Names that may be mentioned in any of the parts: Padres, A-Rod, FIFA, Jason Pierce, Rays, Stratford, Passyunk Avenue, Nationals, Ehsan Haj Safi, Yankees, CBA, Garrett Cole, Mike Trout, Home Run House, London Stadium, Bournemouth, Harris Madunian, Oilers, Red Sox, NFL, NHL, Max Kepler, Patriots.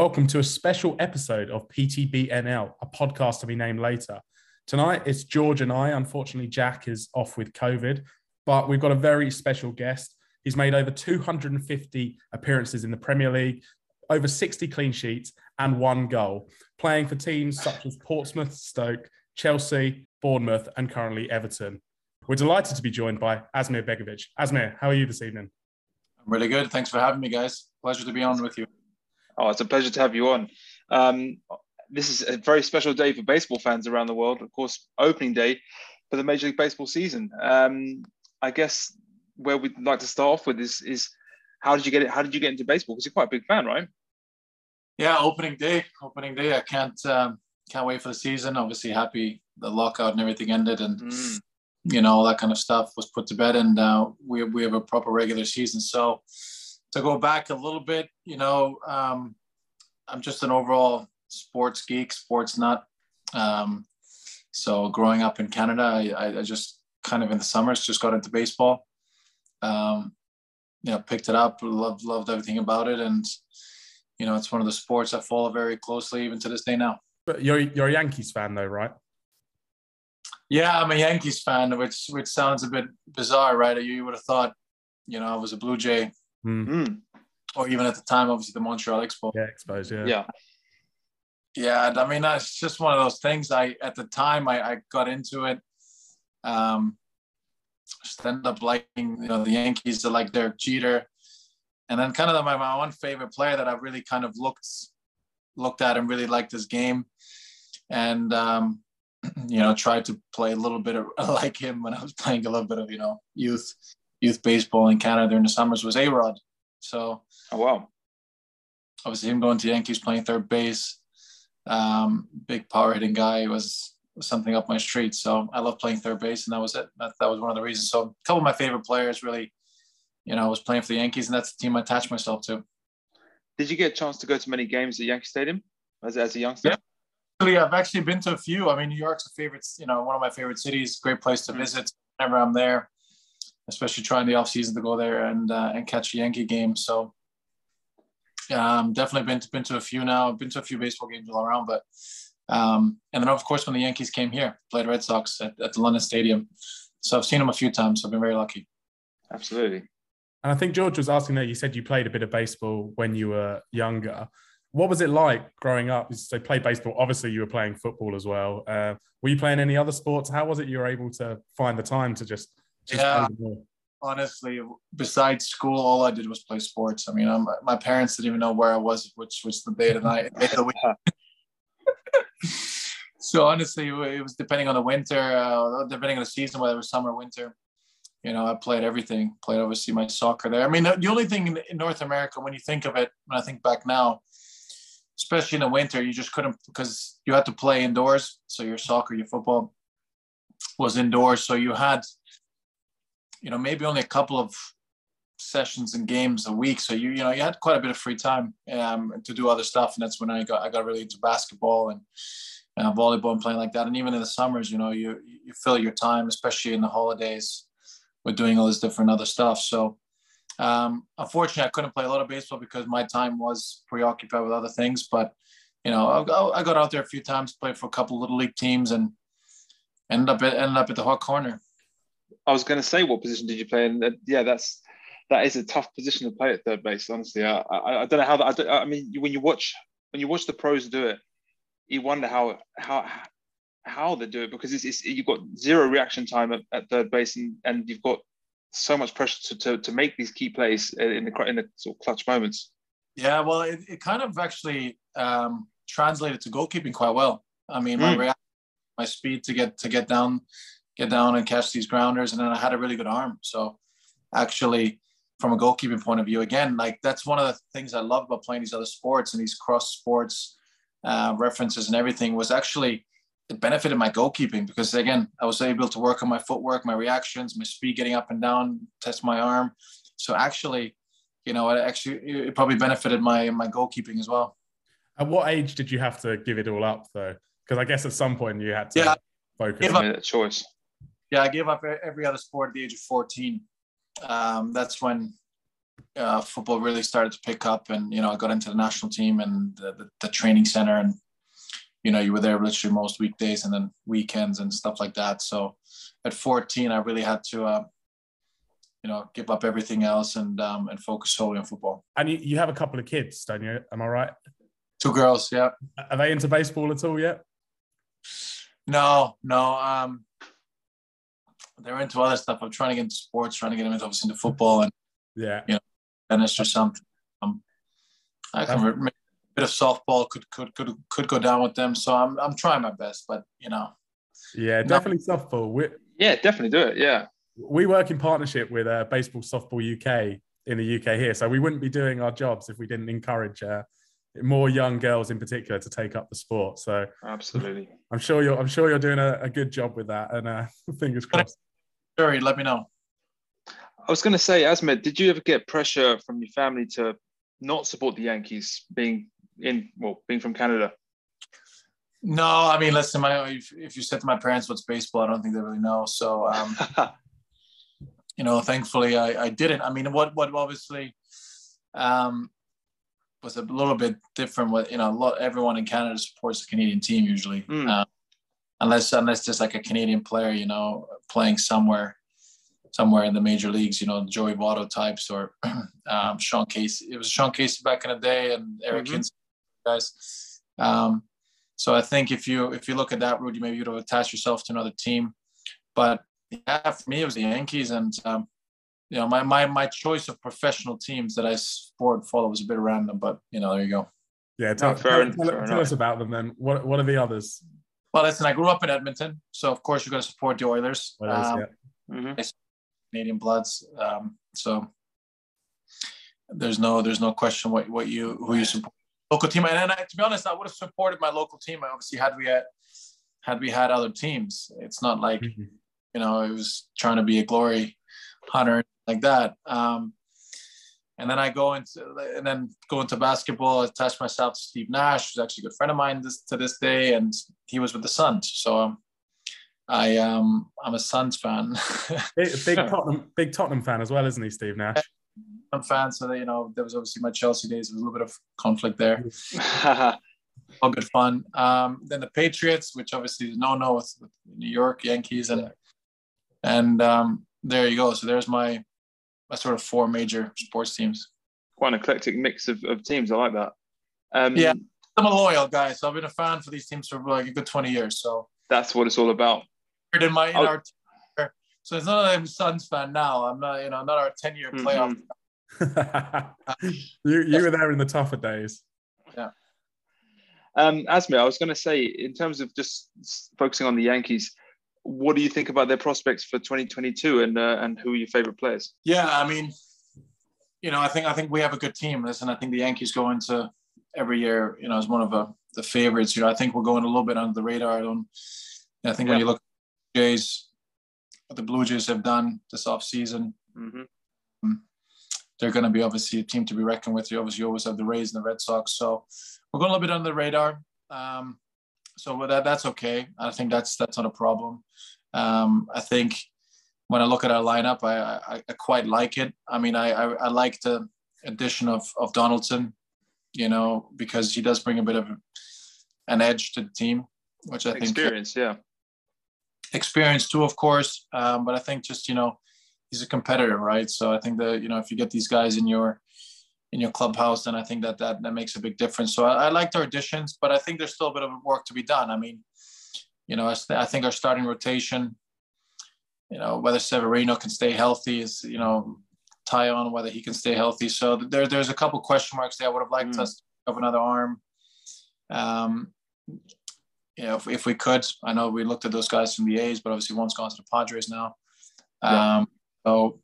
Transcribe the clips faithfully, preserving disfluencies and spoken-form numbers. Welcome to a special episode of P T B N L, a podcast to be named later. Tonight, it's George and I. Unfortunately, Jack is off with COVID, but we've got a very special guest. He's made over two hundred fifty appearances in the Premier League, over sixty clean sheets and one goal, playing for teams such as Portsmouth, Stoke, Chelsea, Bournemouth and currently Everton. We're delighted to be joined by Asmir Begovic. Asmir, how are you this evening? I'm really good. Thanks for having me, guys. Pleasure to be on with you. Oh, it's a pleasure to have you on. Um, this is a very special day for baseball fans around the world. Of course, opening day for the Major League Baseball season. Um, I guess where we'd like to start off with is, is how did you get it? How did you get into baseball? Because you're quite a big fan, right? Yeah, opening day. Opening day. I can't um, can't wait for the season. Obviously, happy the lockout and everything ended, and mm. you know all that kind of stuff was put to bed, and uh, we we have a proper regular season. So. To go back a little bit, you know, um, I'm just an overall sports geek, sports nut. Um, so growing up in Canada, I, I just kind of in the summers just got into baseball. Um, you know, picked it up, loved loved everything about it, and you know, it's one of the sports I follow very closely, even to this day now. But you're you're a Yankees fan, though, right? Yeah, I'm a Yankees fan, which which sounds a bit bizarre, right? You would have thought, you know, I was a Blue Jay. Mm-hmm. Or even at the time, obviously the Montreal Expos. Yeah, Expos. Yeah, yeah, yeah. I mean, it's just one of those things. I at the time I, I got into it. Um, just ended up liking, you know, the Yankees. I like Derek Jeter, and then kind of my my one favorite player that I really kind of looked looked at and really liked his game, and um, you know, tried to play a little bit of like him when I was playing a little bit of you know youth. Youth baseball in Canada during the summers was A-Rod. So, oh wow! Obviously, him going to the Yankees, playing third base, um, big power hitting guy was, was something up my street. So I love playing third base, and that was it. That, that was one of the reasons. So a couple of my favorite players, really, you know, I was playing for the Yankees, and that's the team I attached myself to. Did you get a chance to go to many games at Yankee Stadium as as a youngster? Yeah, I've actually been to a few. I mean, New York's a favorite, you know, one of my favorite cities. Great place to mm-hmm. visit whenever I'm there. Especially trying the off season to go there and uh, and catch a Yankee game. So um, definitely been to, been to a few now. I've been to a few baseball games all around, but um, and then of course when the Yankees came here, played Red Sox at, at the London Stadium. So I've seen them a few times. So I've been very lucky. Absolutely. And I think George was asking there. You said you played a bit of baseball when you were younger. What was it like growing up? So play baseball. Obviously, you were playing football as well. Uh, were you playing any other sports? How was it you were able to find the time to just Yeah, honestly, besides school, all I did was play sports. I mean, I'm, my parents didn't even know where I was, which was the day of the night, the week. So honestly, it was depending on the winter, uh, depending on the season, whether it was summer or winter. You know, I played everything. Played obviously my soccer there. I mean, the only thing in North America, when you think of it, when I think back now, especially in the winter, you just couldn't because you had to play indoors. So your soccer, your football was indoors. So you had you know, maybe only a couple of sessions and games a week. So, you you know, you had quite a bit of free time um, to do other stuff. And that's when I got I got really into basketball and uh, volleyball and playing like that. And even in the summers, you know, you you fill your time, especially in the holidays, with doing all this different other stuff. So, um, unfortunately, I couldn't play a lot of baseball because my time was preoccupied with other things. But, you know, I, I got out there a few times, played for a couple of little league teams and ended up, ended up at the hot corner. I was going to say, what position did you play? And uh, yeah, that's that is a tough position to play at third base. Honestly, I I, I don't know how that. I, I mean, when you watch when you watch the pros do it, you wonder how how how they do it because it's, it's you've got zero reaction time at, at third base, and, and you've got so much pressure to, to to make these key plays in the in the sort of clutch moments. Yeah, well, it, it kind of actually um, translated to goalkeeping quite well. I mean, my mm. reaction, my speed to get to get down. get down and catch these grounders. And then I had a really good arm. So actually from a goalkeeping point of view, again, like that's one of the things I love about playing these other sports and these cross sports uh, references and everything was actually it benefited my goalkeeping because again, I was able to work on my footwork, my reactions, my speed, getting up and down, test my arm. So actually, you know, it actually, it probably benefited my, my goalkeeping as well. At what age did you have to give it all up though? Because I guess at some point you had to yeah, focus on that choice. Yeah, I gave up every other sport at the age of fourteen. Um, that's when uh, football really started to pick up, and you know, I got into the national team and the, the, the training center, and you know, you were there literally most weekdays and then weekends and stuff like that. So at fourteen, I really had to, uh, you know, give up everything else and um, and focus solely on football. And you, you have a couple of kids, don't you? Am I right? Two girls, yeah. Are they into baseball at all yet? No, no. Um, they're into other stuff. I'm trying to get into sports, trying to get them into, obviously, into football and yeah, you know, tennis or something. Um, I can um, make a bit of softball could could could could go down with them. So I'm I'm trying my best, but you know. Yeah, definitely no. softball. We're, yeah, definitely do it. Yeah, we work in partnership with uh, Baseball Softball U K in the U K here, so we wouldn't be doing our jobs if we didn't encourage uh, more young girls in particular to take up the sport. So absolutely, I'm sure you're I'm sure you're doing a, a good job with that, and uh, fingers crossed. Sorry, let me know. I was going to say, Asmir, did you ever get pressure from your family to not support the Yankees, being in well, being from Canada? No, I mean, listen, my, if, if you said to my parents, what's baseball, I don't think they really know. So, um, you know, thankfully I, I didn't. I mean, what, what obviously um, was a little bit different with, you know, a lot, everyone in Canada supports the Canadian team usually. Mm. Uh, unless, unless there's like a Canadian player, you know, playing somewhere, somewhere in the major leagues, you know, Joey Votto types or um, Sean Casey. It was Sean Casey back in the day and Eric mm-hmm. Hinson guys. Um, So I think if you if you look at that route, you maybe you'd have attached yourself to another team. But yeah, for me, it was the Yankees. And, um, you know, my, my my choice of professional teams that I support follow was a bit random. But, you know, there you go. Yeah, tell, fair tell, fair tell, tell us about them then. What what are the others? Well, listen, I grew up in Edmonton. So, of course, you're going to support the Oilers. Oilers um, yeah. mm-hmm. Canadian Bloods. Um, so there's no there's no question what, what you who you support. Local team, and, and I, to be honest, I would have supported my local team. I obviously had we had, had we had other teams. It's not like, mm-hmm. you know, it was trying to be a glory hunter like that. Um, and then I go into and then go into basketball. Attach myself to Steve Nash, who's actually a good friend of mine this, to this day, and he was with the Suns. So um, I um, I'm a Suns fan. big, big Tottenham, big Tottenham fan as well, isn't he, Steve Nash? I'm fan, so they, you know, there was obviously my Chelsea days. There was a little bit of conflict there. All good fun. Um, then the Patriots, which obviously is no-no with, with New York Yankees, and and um, there you go. So there's my my sort of four major sports teams. Quite an eclectic mix of, of teams. I like that. Um, yeah, I'm a loyal guy, so I've been a fan for these teams for like a good twenty years. So that's what it's all about. In my in our, so it's not that I'm a Suns fan now. I'm not, you know, not our ten-year mm-hmm. playoff. you you were there in the tougher days. Yeah. Um, Asmir, I was going to say, in terms of just focusing on the Yankees, what do you think about their prospects for twenty twenty-two, and uh, and who are your favorite players? Yeah, I mean, you know, I think I think we have a good team. Listen, I think the Yankees go into every year, you know, as one of the, the favorites. You know, I think we're going a little bit under the radar. I don't. I think yeah. when you look at the Jays, what the Blue Jays have done this offseason. Mm-hmm. Um, They're going to be obviously a team to be reckoned with. You obviously always have the Rays and the Red Sox. So we're going a little bit under the radar. Um, so that that's okay. I think that's that's not a problem. Um, I think when I look at our lineup, I I, I quite like it. I mean, I, I I like the addition of of Donaldson, you know, because he does bring a bit of an edge to the team, which I think experience, yeah, experience too, of course. Um, but I think just you know. He's a competitor, right? So I think that, you know, if you get these guys in your in your clubhouse, then I think that that, that makes a big difference. So I, I liked our additions, but I think there's still a bit of work to be done. I mean, you know, I, I think our starting rotation, you know, whether Severino can stay healthy is, you know, tie on whether he can stay healthy. So there, there's a couple question marks there. I would have liked mm. us to have another arm. Um, you know, if, if we could. I know we looked at those guys from the A's, but obviously one's gone to the Padres now. Um, yeah. So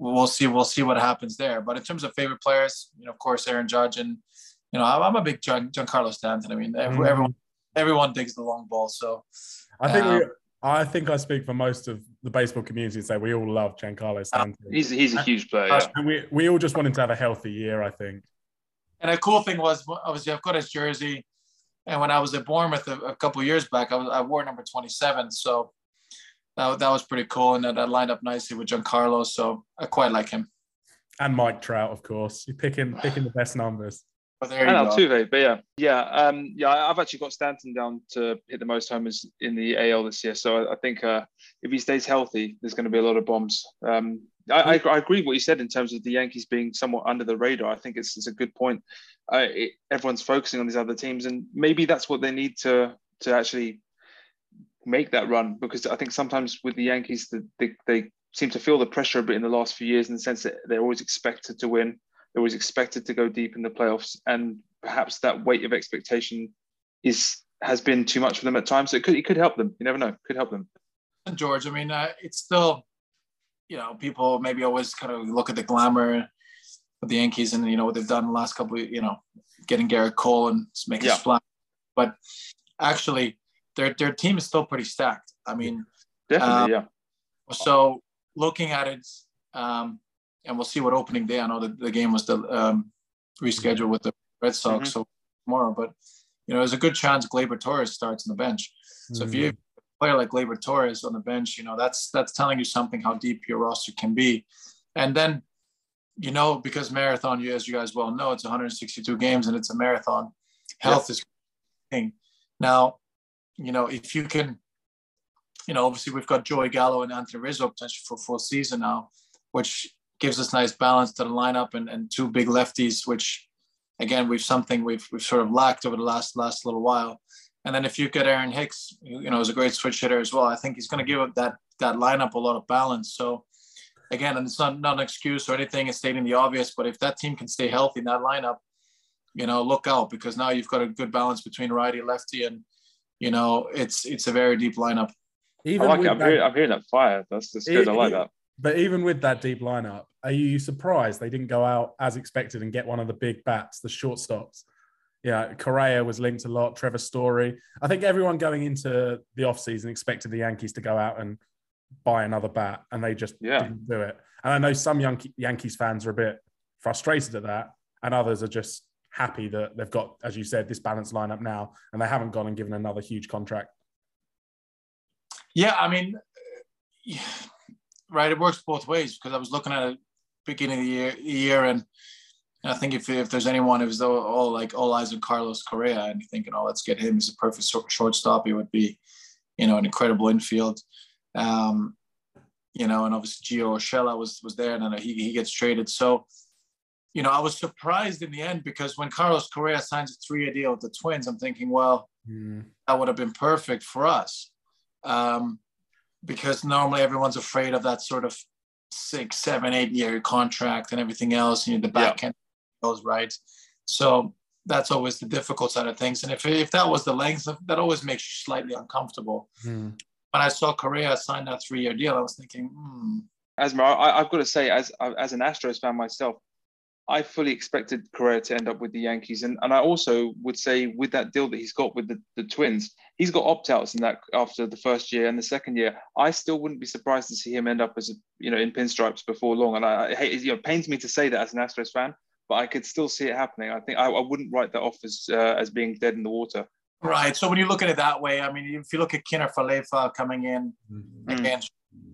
we'll see. We'll see what happens there. But in terms of favorite players, you know, of course, Aaron Judge, and you know, I'm, I'm a big Giancarlo Stanton. I mean, every, mm. everyone everyone digs the long ball. So I think um, we, I think I speak for most of the baseball community and say we all love Giancarlo Stanton. He's he's a huge player. Yeah. And we we all just want him to have a healthy year, I think. And a cool thing was obviously I've got his jersey, and when I was at Bournemouth a, a couple of years back, I was I wore number twenty-seven. So. That, that was pretty cool, and that, that lined up nicely with Giancarlo, so I quite like him. And Mike Trout, of course. You're picking picking the best numbers. Oh, there you and Altuve, but yeah, yeah, um, yeah. I've actually got Stanton down to hit the most homers in the A L this year, so I, I think uh, if he stays healthy, there's going to be a lot of bombs. Um, I, I, I agree with what you said in terms of the Yankees being somewhat under the radar. I think it's, it's a good point. Uh, it, everyone's focusing on these other teams, and maybe that's what they need to to actually make that run, because I think sometimes with the Yankees, the, they they seem to feel the pressure a bit in the last few years in the sense that they're always expected to win. It was expected to go deep in the playoffs, and perhaps that weight of expectation is has been too much for them at times. So it could it could help them. You never know. It could help them. And George, I mean, uh, it's still, you know, people maybe always kind of look at the glamour of the Yankees and you know what they've done in the last couple of, you know, getting Garrett Cole and making yeah. a splash. But actually, their their team is still pretty stacked. I mean, definitely, um, yeah. So looking at it. Um, And we'll see what opening day. I know that the game was the, um, rescheduled with the Red Sox, mm-hmm. so tomorrow. But you know, there's a good chance Gleyber Torres starts on the bench. Mm-hmm. So if you have a player like Gleyber Torres on the bench, you know that's that's telling you something how deep your roster can be. And then, you know, because marathon, you as you guys well know, it's one hundred sixty-two games and it's a marathon. Health yes. is a thing. Now, you know, if you can, you know, obviously we've got Joey Gallo and Anthony Rizzo potentially for full season now, which gives us nice balance to the lineup and, and two big lefties, which again we've something we've we've sort of lacked over the last last little while. And then if you get Aaron Hicks, you, you know, is a great switch hitter as well. I think he's going to give up that that lineup a lot of balance. So again, and it's not, not an excuse or anything, it's stating the obvious, but if that team can stay healthy in that lineup, you know, look out, because now you've got a good balance between righty, lefty, and you know, it's it's a very deep lineup. Even I like it. I'm, that, hearing, I'm hearing that fire. That's just good. It, I like it, that. But even with that deep lineup, are you surprised they didn't go out as expected and get one of the big bats, the shortstops? Yeah, Correa was linked a lot, Trevor Story. I think everyone going into the offseason expected the Yankees to go out and buy another bat, and they just yeah. didn't do it. And I know some Yankee, Yankees fans are a bit frustrated at that, and others are just happy that they've got, as you said, this balanced lineup now, and they haven't gone and given another huge contract. Yeah, I mean... Yeah. Right, it works both ways, because I was looking at it beginning of the year, year and I think if if there's anyone who's all like all eyes on Carlos Correa and you're thinking, oh, let's get him as a perfect shortstop, he would be, you know, an incredible infield, um, you know, and obviously Gio Urshela was was there, and then he he gets traded. So, you know, I was surprised in the end, because when Carlos Correa signs a three-year deal with the Twins, I'm thinking, well, mm. that would have been perfect for us. Um, Because normally everyone's afraid of that sort of six, seven, eight-year contract and everything else, and you know, the back yeah. end goes right. So that's always the difficult side of things. And if if that was the length, of, that always makes you slightly uncomfortable. Hmm. When I saw Correa sign that three-year deal, I was thinking, hmm. Asmir, I, I've got to say, as as an Astros fan myself, I fully expected Correa to end up with the Yankees. And, and I also would say with that deal that he's got with the, the Twins, he's got opt-outs in that after the first year and the second year. I still wouldn't be surprised to see him end up as a, you know, in pinstripes before long. And I, I hate, you know, it pains me to say that as an Astros fan, but I could still see it happening. I think I, I wouldn't write that off as uh, as being dead in the water. Right. So when you look at it that way, I mean, if you look at Kiner-Falefa coming in mm-hmm. against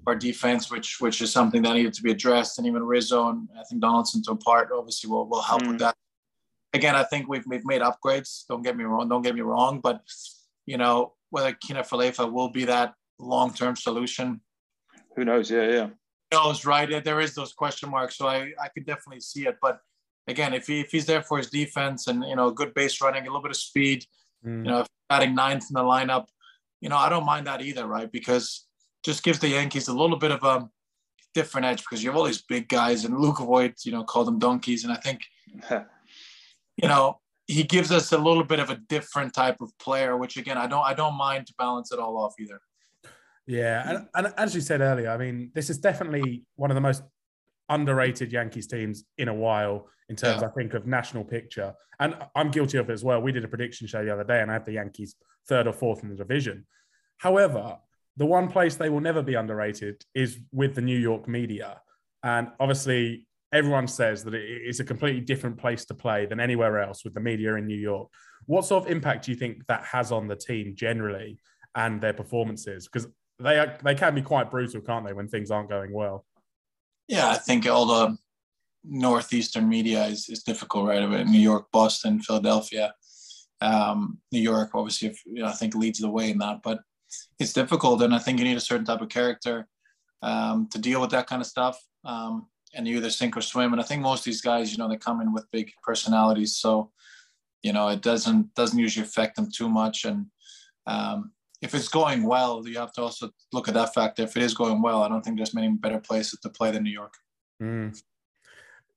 our defense, which which is something that needed to be addressed, and even Rizzo and I think Donaldson to a part obviously will will help mm. with that. Again, I think we've we've made upgrades. Don't get me wrong. Don't get me wrong. But you know whether Kiner-Falefa will be that long term solution. Who knows? Yeah, yeah. Who knows, right? There is those question marks. So I I could definitely see it. But again, if he if he's there for his defense and you know good base running, a little bit of speed, mm. you know, batting ninth in the lineup, you know, I don't mind that either, right? Because just gives the Yankees a little bit of a different edge, because you have all these big guys, and Luke Voit, you know, called them donkeys. And I think, you know, he gives us a little bit of a different type of player, which again, I don't, I don't mind to balance it all off either. Yeah. And, and as you said earlier, I mean, this is definitely one of the most underrated Yankees teams in a while in terms, yeah. I think, of national picture. And I'm guilty of it as well. We did a prediction show the other day and I had the Yankees third or fourth in the division. However, the one place they will never be underrated is with the New York media. And obviously, everyone says that it's a completely different place to play than anywhere else with the media in New York. What sort of impact do you think that has on the team generally and their performances? Because they are, they can be quite brutal, can't they, when things aren't going well? Yeah, I think all the northeastern media is, is difficult, right? New York, Boston, Philadelphia, um, New York, obviously, if, you know, I think leads the way in that, but it's difficult. And I think you need a certain type of character um, to deal with that kind of stuff. Um, and you either sink or swim. And I think most of these guys, you know, they come in with big personalities. So, you know, it doesn't, doesn't usually affect them too much. And um, if it's going well, you have to also look at that factor. If it is going well, I don't think there's many better places to play than New York. Mm.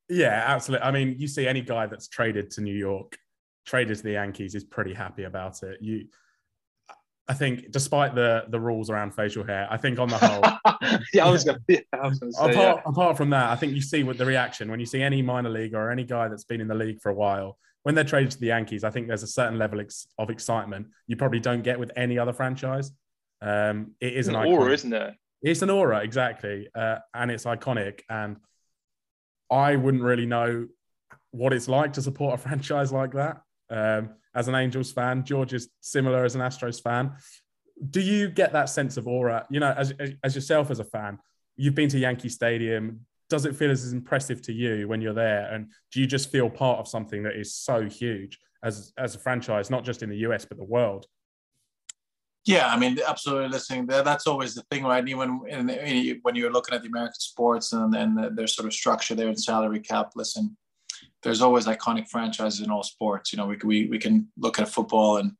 Yeah, absolutely. I mean, you see any guy that's traded to New York, traded to the Yankees, is pretty happy about it. You, I think, despite the the rules around facial hair, I think on the whole, yeah, I was going to say, apart, yeah. apart from that, I think you see what the reaction when you see any minor league or any guy that's been in the league for a while when they're traded to the Yankees. I think there's a certain level ex- of excitement you probably don't get with any other franchise. Um, it is it's an, an aura, iconic. Isn't it? It's an aura, exactly, uh, and it's iconic. And I wouldn't really know what it's like to support a franchise like that. Um, as an Angels fan, George is similar as an Astros fan. Do you get that sense of aura? You know, as, as yourself as a fan, you've been to Yankee Stadium. Does it feel as impressive to you when you're there? And do you just feel part of something that is so huge as, as a franchise, not just in the U S, but the world? Yeah, I mean, absolutely. Listening, that's always the thing, right? Even when, when you're looking at the American sports and, and their sort of structure there and salary cap, listen, there's always iconic franchises in all sports. You know, we we we can look at football and,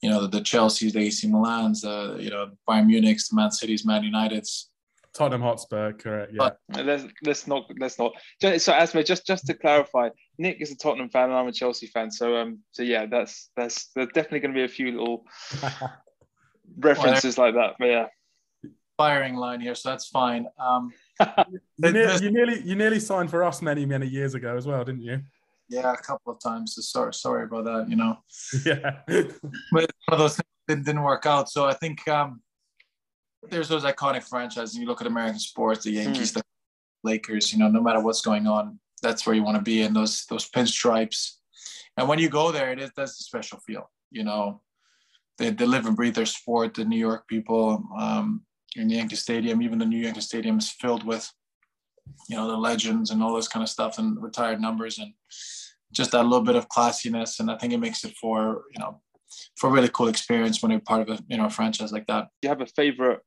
you know, the, the Chelsea's, the A C Milan's, the, you know, Bayern Munich's, the Man City's, Man United's. Tottenham Hotspur, correct, yeah. But, let's, let's not, let's not. Just, so, Asmir, just just to clarify, Nick is a Tottenham fan and I'm a Chelsea fan. So, um, so yeah, that's, that's there's definitely going to be a few little references well, like that, but yeah. Firing line here, so that's fine. Um, you, ne- you nearly you nearly signed for us many many years ago as well, didn't you? Yeah, a couple of times. So sorry, sorry about that. You know. Yeah. But one of those things didn't, didn't work out. So I think um, there's those iconic franchises. You look at American sports, the Yankees, mm. the Lakers. You know, no matter what's going on, that's where you want to be. And those those pinstripes. And when you go there, it is that's a special feel. You know, they, they live and breathe their sport. The New York people. Um, in the Yankee Stadium, even the new Yankee Stadium is filled with, you know, the legends and all this kind of stuff and retired numbers and just that little bit of classiness. And I think it makes it for, you know, for a really cool experience when you're part of a, you know, a franchise like that. Do you have a favorite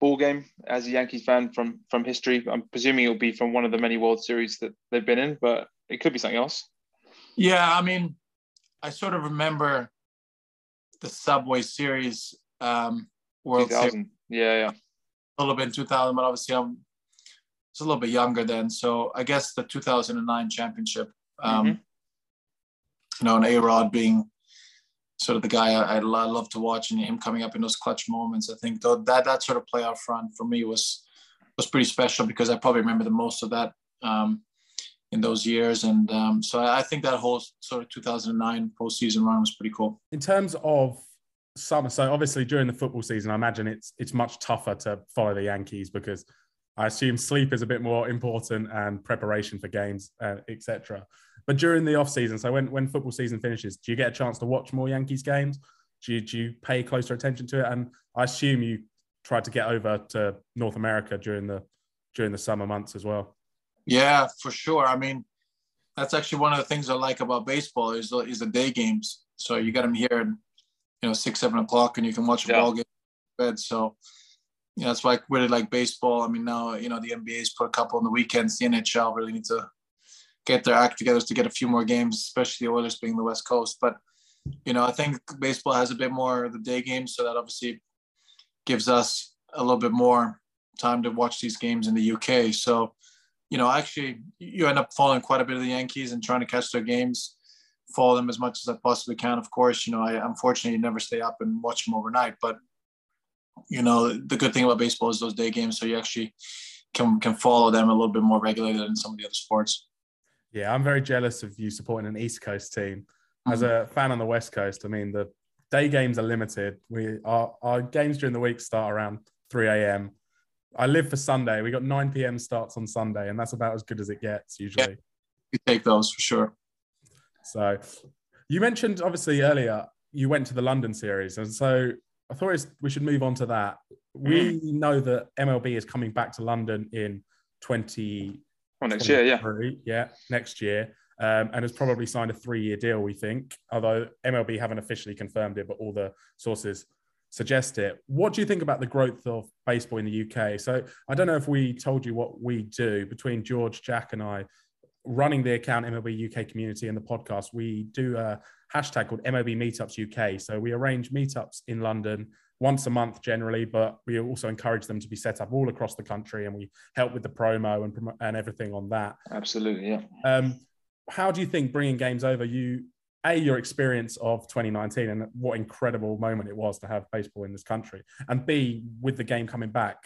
ball game as a Yankees fan from, from history? I'm presuming it'll be from one of the many World Series that they've been in, but it could be something else. Yeah. I mean, I sort of remember the Subway Series, um, World Series. Yeah. Yeah. A little bit in two thousand, but obviously I'm it's a little bit younger then. So I guess the two thousand nine championship, um, mm-hmm. you know, and A-Rod being sort of the guy I, I love to watch and him coming up in those clutch moments. I think though that that sort of playoff run for me was was pretty special because I probably remember the most of that um, in those years. And um, so I, I think that whole sort of two thousand nine postseason run was pretty cool. In terms of summer, so obviously during the football season, I imagine it's it's much tougher to follow the Yankees because I assume sleep is a bit more important and preparation for games, uh, et cetera. But during the off season, so when when football season finishes, do you get a chance to watch more Yankees games? Do you, do you pay closer attention to it? And I assume you try to get over to North America during the during the summer months as well. Yeah, for sure. I mean, that's actually one of the things I like about baseball is the, is the day games. So you got them here. And, you know, six, seven o'clock and you can watch a yeah. ball game in bed. So, you know, that's why I really like baseball. I mean, now, you know, the N B A's put a couple on the weekends. The N H L really need to get their act together to get a few more games, especially the Oilers being the West Coast. But, you know, I think baseball has a bit more of the day games. So that obviously gives us a little bit more time to watch these games in the U K. So, you know, actually you end up following quite a bit of the Yankees and trying to catch their games. Follow them as much as I possibly can. Of course, you know, I unfortunately never stay up and watch them overnight, but you know, the good thing about baseball is those day games. So you actually can, can follow them a little bit more regularly than some of the other sports. Yeah. I'm very jealous of you supporting an East Coast team as mm-hmm. a fan on the West Coast. I mean, the day games are limited. We our, our games during the week start around three a.m. I live for Sunday. We got nine p.m. starts on Sunday and that's about as good as it gets. Usually yeah, you take those for sure. So you mentioned, obviously, earlier, you went to the London series. And so I thought it's, we should move on to that. We know that M L B is coming back to London in 20, Oh, next year, yeah. Through. Yeah, next year. Um, and has probably signed a three-year deal, we think, although M L B haven't officially confirmed it, but all the sources suggest it. What do you think about the growth of baseball in the U K? So I don't know if we told you what we do between George, Jack and I, running the account M L B U K Community and the podcast. We do a hashtag called M L B Meetups U K. So we arrange meetups in London once a month generally, but we also encourage them to be set up all across the country, and we help with the promo and and everything on that. Absolutely, yeah. Um, how do you think bringing games over, you, A, your experience of twenty nineteen and what incredible moment it was to have baseball in this country, and B, with the game coming back,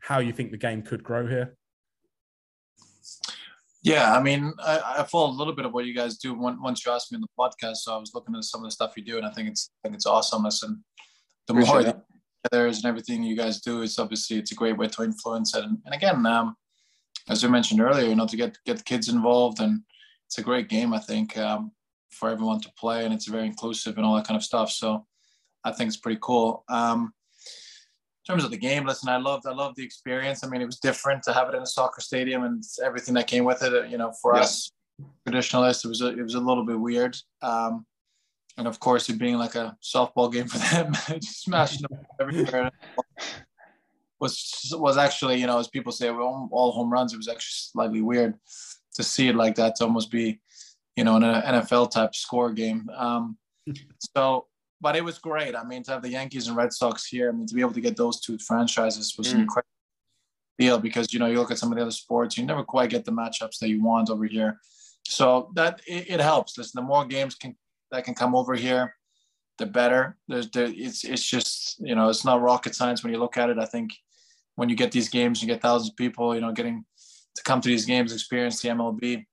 how you think the game could grow here? Yeah, I mean, I, I follow a little bit of what you guys do. Once you asked me on the podcast, so I was looking at some of the stuff you do, and I think it's I think it's awesome. Listen, the Appreciate more that. There is and everything you guys do, it's obviously it's a great way to influence it. And, and again, um, as we mentioned earlier, you know, to get get kids involved, and it's a great game, I think, um, for everyone to play, and it's very inclusive and all that kind of stuff. So I think it's pretty cool. Um, In terms of the game, listen, I loved, I loved the experience. I mean, it was different to have it in a soccer stadium and everything that came with it. You know, for yeah. us traditionalists, it was a, it was a little bit weird. Um, and of course, it being like a softball game for them, just smashing them everywhere, was was actually, you know, as people say, all home runs. It was actually slightly weird to see it like that, to almost be, you know, an N F L type score game. Um, so. But it was great. I mean, to have the Yankees and Red Sox here, I mean, to be able to get those two franchises was mm. an incredible deal, because, you know, you look at some of the other sports, you never quite get the matchups that you want over here. So that it, it helps. Listen, the more games can that can come over here, the better. There's, there, it's it's just, you know, it's not rocket science when you look at it. I think when you get these games, you get thousands of people, you know, getting to come to these games, experience the M L B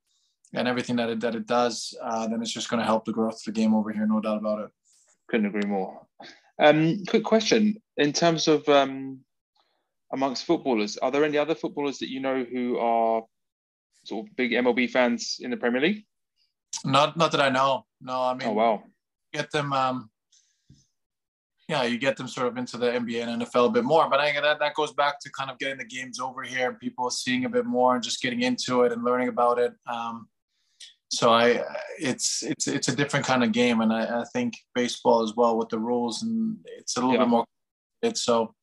and everything that it, that it does, uh, then it's just going to help the growth of the game over here, no doubt about it. Couldn't agree more. Um, quick question. In terms of um, amongst footballers, are there any other footballers that you know who are sort of big M L B fans in the Premier League? Not not that I know. No, I mean, oh, wow. you get them, um, yeah, you get them sort of into the N B A and N F L a bit more. But I think that, that goes back to kind of getting the games over here and people seeing a bit more and just getting into it and learning about it. Um, So I, it's it's it's a different kind of game, and I, I think baseball as well with the rules, and it's a little yeah. bit more. It's so,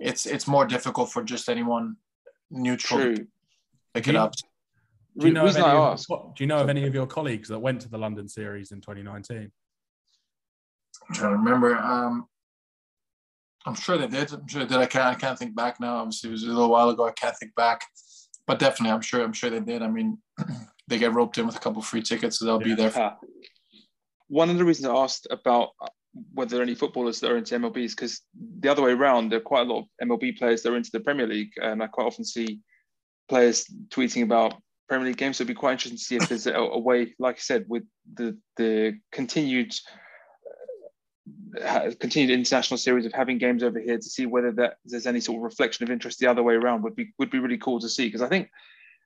it's it's more difficult for just anyone neutral True. to pick you, it up. Do you know, of any, of, do you know of any of your colleagues that went to the London series in twenty nineteen? I'm trying to remember. Um, I'm sure they did. I'm sure they did. I can't I can't think back now. Obviously, it was a little while ago. I can't think back, but definitely, I'm sure I'm sure they did. I mean. They get roped in with a couple of free tickets, so they'll yeah. be there. For- One of the reasons I asked about whether there are any footballers that are into M L B is because the other way around, there are quite a lot of M L B players that are into the Premier League, and I quite often see players tweeting about Premier League games. So it'd be quite interesting to see if there's a, a way, like I said, with the the continued uh, continued international series of having games over here, to see whether that, there's any sort of reflection of interest the other way around would be would be really cool to see, because I think.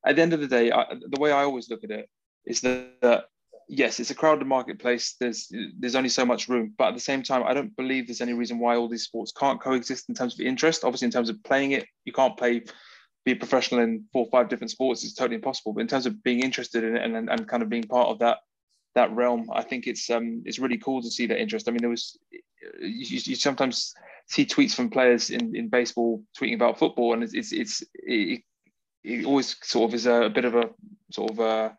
At the end of the day, I, the way I always look at it is that, that, yes, it's a crowded marketplace. There's there's only so much room. But at the same time, I don't believe there's any reason why all these sports can't coexist in terms of interest. Obviously, in terms of playing it, you can't play, be a professional in four or five different sports. It's totally impossible. But in terms of being interested in it and, and, and kind of being part of that that realm, I think it's um it's really cool to see that interest. I mean, there was you, you sometimes see tweets from players in, in baseball tweeting about football, and it's, it's, it's it, it always sort of is a, a bit of a sort of a,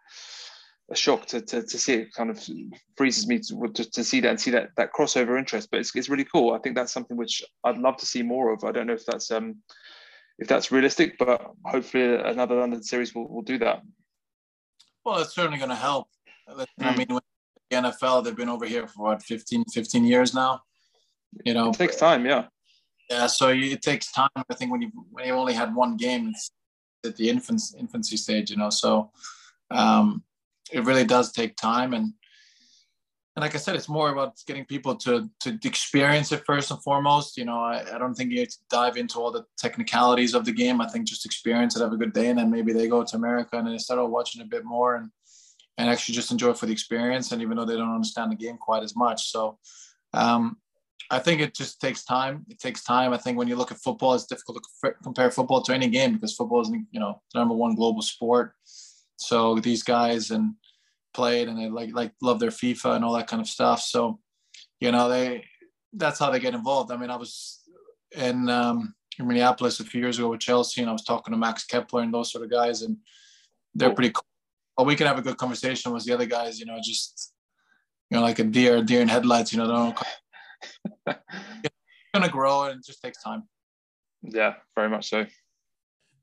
a shock to, to to see it. Kind of freezes me to, to, to see that and see that that crossover interest. But it's it's really cool. I think that's something which I'd love to see more of. I don't know if that's um if that's realistic, but hopefully another London series will, will do that. Well, it's certainly going to help. Mm. I mean, with the N F L, they've been over here for what fifteen, fifteen years now. You know, it takes time. Yeah. Yeah. So it takes time. I think when you when you only had one game. It's, at the infancy, infancy stage, you know, so um, it really does take time. And and like I said, it's more about getting people to to experience it first and foremost. You know, I, I don't think you have to dive into all the technicalities of the game. I think just experience it, have a good day, and then maybe they go to America and they start out watching a bit more and, and actually just enjoy it for the experience. And even though they don't understand the game quite as much. So um, I think it just takes time. It takes time. I think when you look at football, it's difficult to compare football to any game because football is, you know, the number one global sport. So these guys and played and they like like love their FIFA and all that kind of stuff. So, you know, they that's how they get involved. I mean, I was in um, in Minneapolis a few years ago with Chelsea, and I was talking to Max Kepler and those sort of guys, and they're pretty cool. But we can have a good conversation with the other guys, you know, just, you know, like a deer, deer in headlights, you know, they don't. It's gonna grow and it just takes time. Yeah, very much so.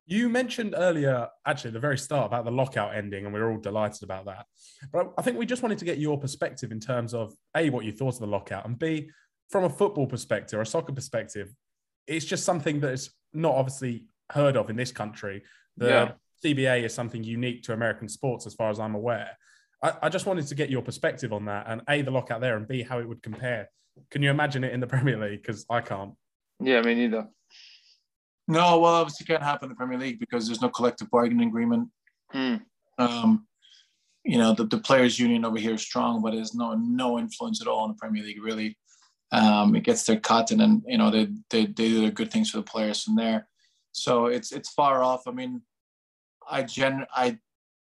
You mentioned earlier, actually at the very start, about the lockout ending, and we were all delighted about that. But I think we just wanted to get your perspective in terms of A, what you thought of the lockout, and B, from a football perspective or a soccer perspective, it's just something that is not obviously heard of in this country. The yeah. C B A is something unique to American sports, as far as I'm aware. I, I just wanted to get your perspective on that, and A, the lockout there, and B, how it would compare. Can you imagine it in the Premier League? Because I can't. Yeah, me neither. No, well, obviously it can't happen in the Premier League because there's no collective bargaining agreement. Mm. Um, you know, the, the players' union over here is strong, but there's no no influence at all in the Premier League, really. Um, it gets their cut, and then, you know, they, they, they do their good things for the players from there. So it's it's far off. I mean, I gen I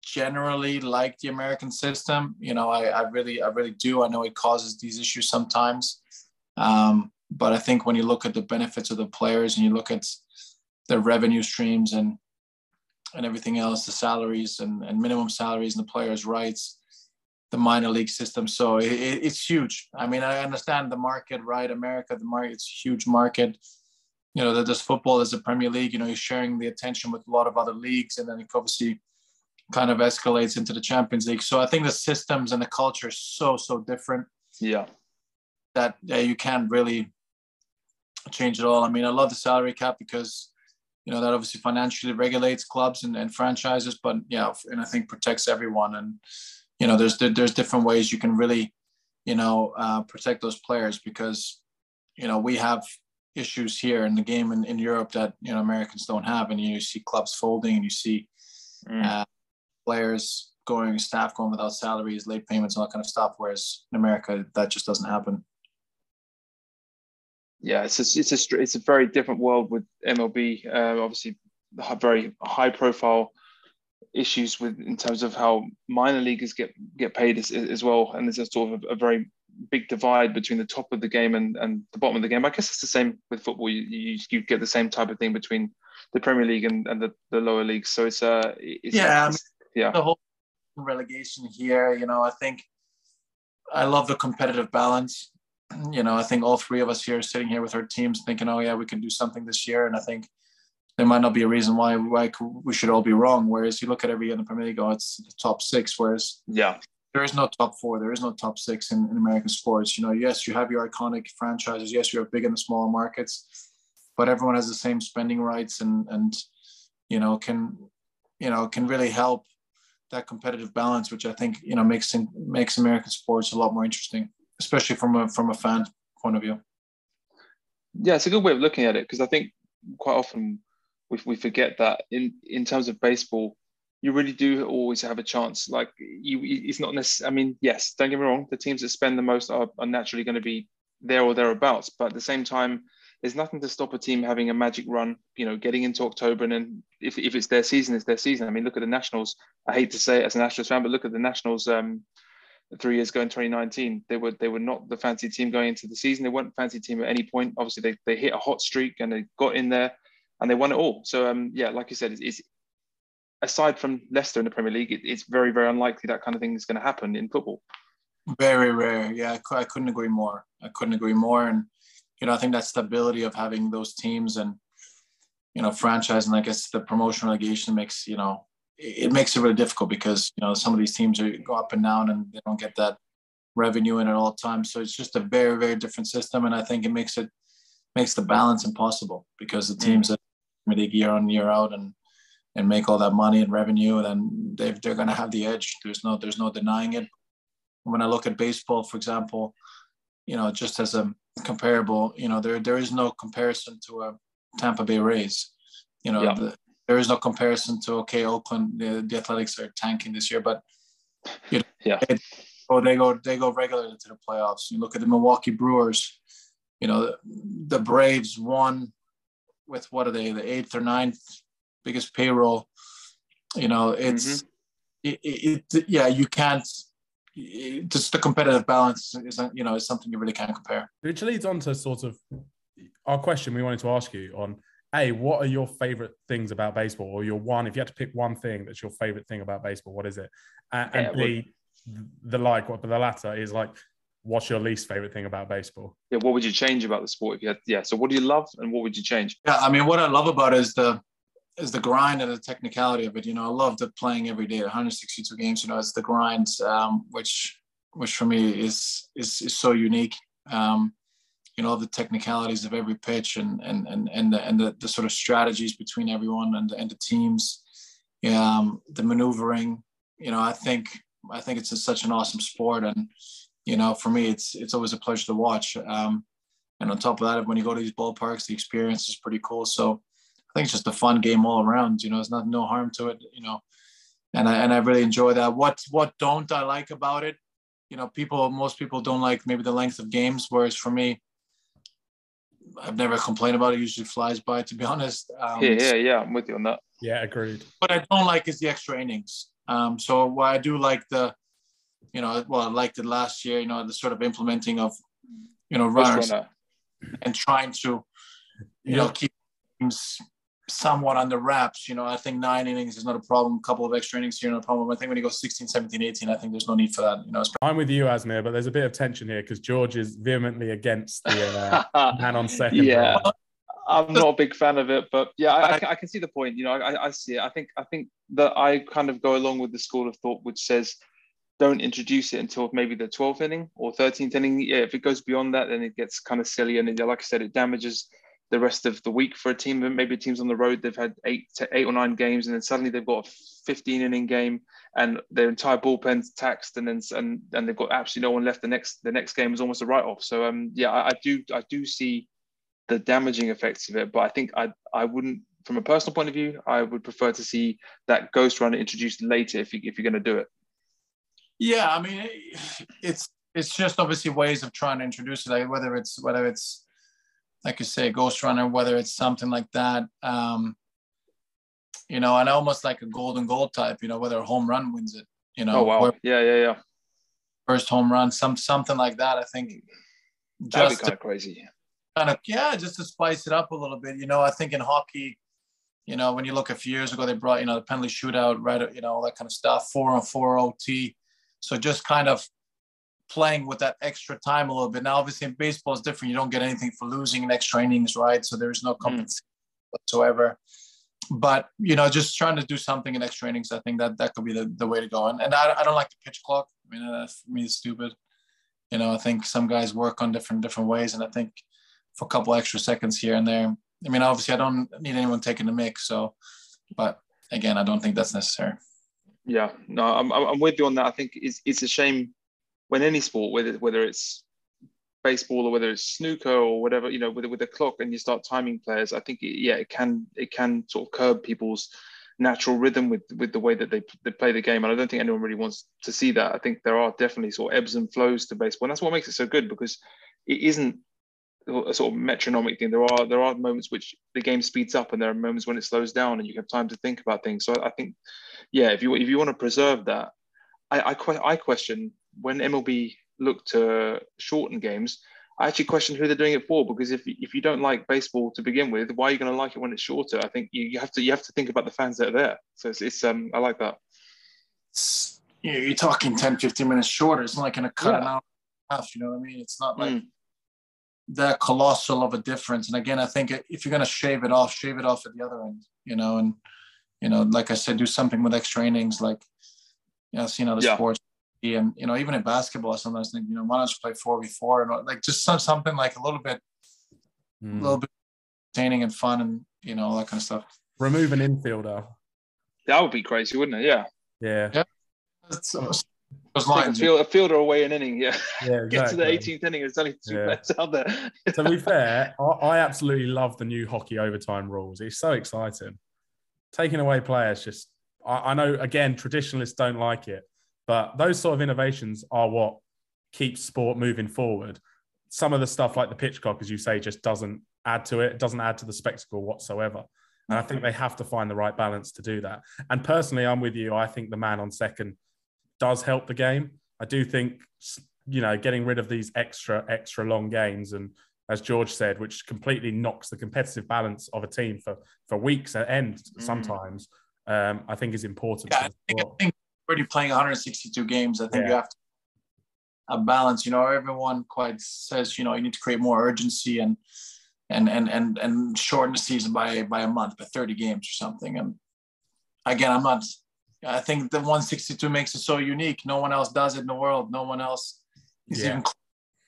generally like the American system. You know, I, I really I really do. I know it causes these issues sometimes. Um, but I think when you look at the benefits of the players and you look at their revenue streams and and everything else, the salaries and, and minimum salaries and the players' rights, the minor league system. So it, it, it's huge. I mean, I understand the market, right? America, the market, it's a huge market. You know, this football is the Premier League. You know, you're sharing the attention with a lot of other leagues, and then it obviously kind of escalates into the Champions League. So I think the systems and the culture is so, so different. Yeah. That uh, you can't really change at all. I mean, I love the salary cap because, you know, that obviously financially regulates clubs and, and franchises, but yeah, and I think protects everyone. And, you know, there's there's different ways you can really, you know, uh, protect those players because, you know, we have issues here in the game in, in Europe that, you know, Americans don't have. And you see clubs folding and you see mm. uh, players going, staff going without salaries, late payments, all that kind of stuff. Whereas in America, that just doesn't happen. Yeah, it's a, it's a it's a very different world with M L B. Uh, obviously, very high profile issues with in terms of how minor leaguers get get paid as, as well, and there's a sort of a, a very big divide between the top of the game and, and the bottom of the game. I guess it's the same with football. You you, you get the same type of thing between the Premier League and, and the, the lower leagues. So it's uh it's, yeah it's, yeah the whole relegation here. You know, I think I love the competitive balance. You know, I think all three of us here sitting here with our teams thinking, oh, yeah, we can do something this year. And I think there might not be a reason why, why we should all be wrong. Whereas you look at every year in the Premier League, oh, it's the top six. Whereas yeah, there is no top four. There is no top six in, in American sports. You know, yes, you have your iconic franchises. Yes, you're big in the smaller markets. But everyone has the same spending rights and, and you know, can, you know, can really help that competitive balance, which I think, you know, makes makes American sports a lot more interesting, especially from a from a fan point of view. Yeah, it's a good way of looking at it because I think quite often we we forget that in, in terms of baseball, you really do always have a chance. Like you, it's not necessarily. I mean, yes, don't get me wrong. The teams that spend the most are, are naturally going to be there or thereabouts. But at the same time, there's nothing to stop a team having a magic run. You know, getting into October and then if if it's their season, it's their season. I mean, look at the Nationals. I hate to say it as an Astros fan, but look at the Nationals. Um, Three years ago in twenty nineteen, they were they were not the fancy team going into the season. They weren't fancy team at any point. Obviously, they they hit a hot streak and they got in there, and they won it all. So um, yeah, like you said, it's, it's aside from Leicester in the Premier League, it, it's very very unlikely that kind of thing is going to happen in football. Very rare. Yeah, I, I couldn't agree more. I couldn't agree more. And you know, I think that stability of having those teams and you know franchise and I guess the promotion relegation makes you know. It makes it really difficult because, you know, some of these teams are go up and down and they don't get that revenue in at all times. So it's just a very, very different system. And I think it makes it makes the balance impossible because the teams that make year on year out and, and make all that money and revenue, then they're going to have the edge. There's no there's no denying it. When I look at baseball, for example, you know, just as a comparable, you know, there there is no comparison to a Tampa Bay Rays, you know, yeah. the, There is no comparison to, okay, Oakland, the, the Athletics are tanking this year, but you know, yeah. they, oh, they go they go regularly to the playoffs. You look at the Milwaukee Brewers, you know, the Braves won with, what are they, the eighth or ninth biggest payroll. You know, it's, mm-hmm. it, it, it, yeah, you can't, it, just the competitive balance isn't, you know, is something you really can't compare. Which leads on to sort of our question we wanted to ask you on, A, what are your favorite things about baseball, or your one, if you had to pick one thing that's your favorite thing about baseball, what is it? And, yeah, and B, well, the like, what, but the latter is like, what's your least favorite thing about baseball? Yeah, what would you change about the sport if you had? Yeah, so what do you love and what would you change? Yeah, I mean, what I love about it is the is the grind and the technicality of it. You know, I love the playing every day, one hundred sixty-two games. You know, it's the grind, um, which which for me is is is so unique. Um, you know, the technicalities of every pitch and and and and the and the, the sort of strategies between everyone and and the teams, um, the maneuvering. You know, I think I think it's a, such an awesome sport. And you know, for me, it's it's always a pleasure to watch. Um, and on top of that, when you go to these ballparks, the experience is pretty cool. So I think it's just a fun game all around. You know, there's not no harm to it. You know, and I and I really enjoy that. What what don't I like about it? You know, people most people don't like maybe the length of games. Whereas for me, I've never complained about it. It usually flies by, to be honest. Um, yeah, yeah, yeah. I'm with you on that. Yeah, agreed. What I don't like is the extra innings. Um, so what I do like the You know, well, I liked it last year, you know, the sort of implementing of, you know, runners and trying to, you yeah. know, keep teams somewhat under wraps. You know, I think nine innings is not a problem. A couple of extra innings here, not a problem. I think when you go sixteen, seventeen, eighteen, I think there's no need for that. You know, I'm with you, Asmir, but there's a bit of tension here because George is vehemently against the uh, man on second. Yeah, round. I'm not a big fan of it, but yeah, I, I, I can see the point. You know, I, I see it. I think, I think that I kind of go along with the school of thought, which says, don't introduce it until maybe the twelfth inning or thirteenth inning. Yeah, if it goes beyond that, then it gets kind of silly. And like I said, it damages the rest of the week for a team. And maybe teams on the road, they've had eight to eight or nine games, and then suddenly they've got a fifteen inning game and their entire bullpen's taxed, and then and, and they've got absolutely no one left. The next the next game is almost a write-off. So um yeah, I, I do I do see the damaging effects of it, but I think I I wouldn't, from a personal point of view, I would prefer to see that ghost runner introduced later if you, if you're going to do it. Yeah, I mean, it's it's just obviously ways of trying to introduce it, like whether it's whether it's like you say, ghost runner, whether it's something like that, um, you know, and almost like a golden goal type, you know, whether a home run wins it, you know. Oh wow! Yeah, yeah, yeah. First home run, some something like that. I think that'd just be kind of crazy. Kind of yeah, just to spice it up a little bit, you know. I think in hockey, you know, when you look a few years ago, they brought you know the penalty shootout, right? You know, all that kind of stuff, four on four O T. So just kind of playing with that extra time a little bit. Now, obviously, in baseball, it's different. You don't get anything for losing in extra innings, right? So there's no compensation mm. whatsoever. But, you know, just trying to do something in extra innings, I think that that could be the, the way to go. And, and I, I don't like the pitch clock. I mean, that for me is stupid. You know, I think some guys work on different different ways. And I think for a couple extra seconds here and there, I mean, obviously, I don't need anyone taking the mic. So, but again, I don't think that's necessary. Yeah, no, I'm I'm with you on that. I think it's it's a shame when any sport, whether whether it's baseball or whether it's snooker or whatever, you know, with with a clock and you start timing players. I think it, yeah, it can it can sort of curb people's natural rhythm with with the way that they they play the game. And I don't think anyone really wants to see that. I think there are definitely sort of ebbs and flows to baseball, and that's what makes it so good, because it isn't a sort of metronomic thing. There are there are moments which the game speeds up, and there are moments when it slows down, and you have time to think about things. So I think, yeah, if you if you want to preserve that, I I, I question when M L B look to shorten games. I actually question who they're doing it for, because if if you don't like baseball to begin with, why are you going to like it when it's shorter? I think you, you have to you have to think about the fans that are there. So it's, it's um I like that. It's, you know, you're talking ten, fifteen minutes shorter. It's not like going to cut yeah. an hour and a half. You know what I mean? It's not like. Mm. That colossal of a difference. And again, I think if you're going to shave it off, shave it off at the other end, you know, and, you know, like I said, do something with extra innings, like, you know, I've seen other yeah. sports, and, you know, even in basketball, I sometimes think, you know, why not just play four v four, and like just some, something like a little bit, mm. a little bit entertaining and fun and, you know, all that kind of stuff. Remove an infielder. That would be crazy, wouldn't it? Yeah. Yeah. yeah. That's, uh, A, field, a fielder away an inning, yeah. yeah exactly. Get to the eighteenth inning, there's only two yeah. players out there. To be fair, I, I absolutely love the new hockey overtime rules. It's so exciting. Taking away players, just I, I know, again, traditionalists don't like it, but those sort of innovations are what keeps sport moving forward. some of the stuff like the pitchcock, as you say, just doesn't add to it. It doesn't add to the spectacle whatsoever. And I think they have to find the right balance to do that. And personally, I'm with you. I think the man on second does help the game. I do think, you know, getting rid of these extra, extra long games and, as George said, which completely knocks the competitive balance of a team for, for weeks at end sometimes, mm. um, I think is important. Yeah, I think, I think already playing one hundred sixty-two games, I think yeah. you have to have balance. You know, everyone quite says, you know, you need to create more urgency and and and and, and shorten the season by, by a month, by thirty games or something. And again, I'm not, I think the one sixty-two makes it so unique. No one else does it in the world. No one else is yeah. even close.